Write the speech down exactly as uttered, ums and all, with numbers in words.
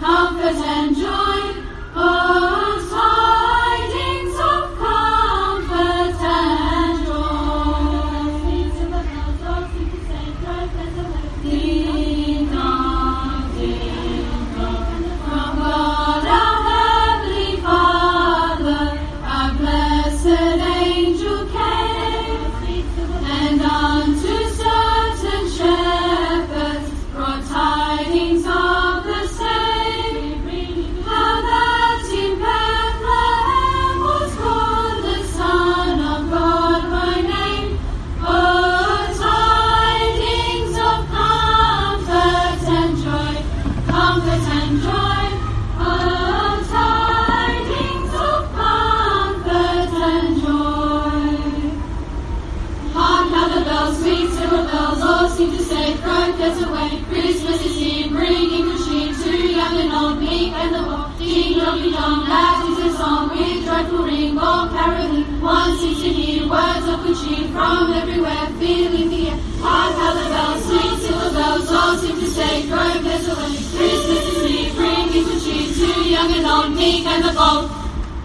help us enjoy us tidings of comfort and joy. Sing to the bells, Lord, sing to Saint Christ resurrected. Ding dong, ding dong, from God our heavenly Father, our blessed angel came, and unto certain shepherds brought tidings of the same, how that in Bethlehem was born the Son of God by name. Oh, tidings of comfort and joy, comfort and joy. Oh, tidings of comfort and joy. Hark, how the bells, sweet silver bells, all seem to say, "Christ is away, Christmas is here, bringing the cheer to young and old, meek and the poor." Ding dong, ding dong, that is a song with joyful ring, all caroling. One seems to hear words of good cheer from everywhere, filling the air. Hark, how the bells, sweet silver bells, all seem to say, "Christ is away, Christmas is here, bringing the cheer to young and old, meek and the bold."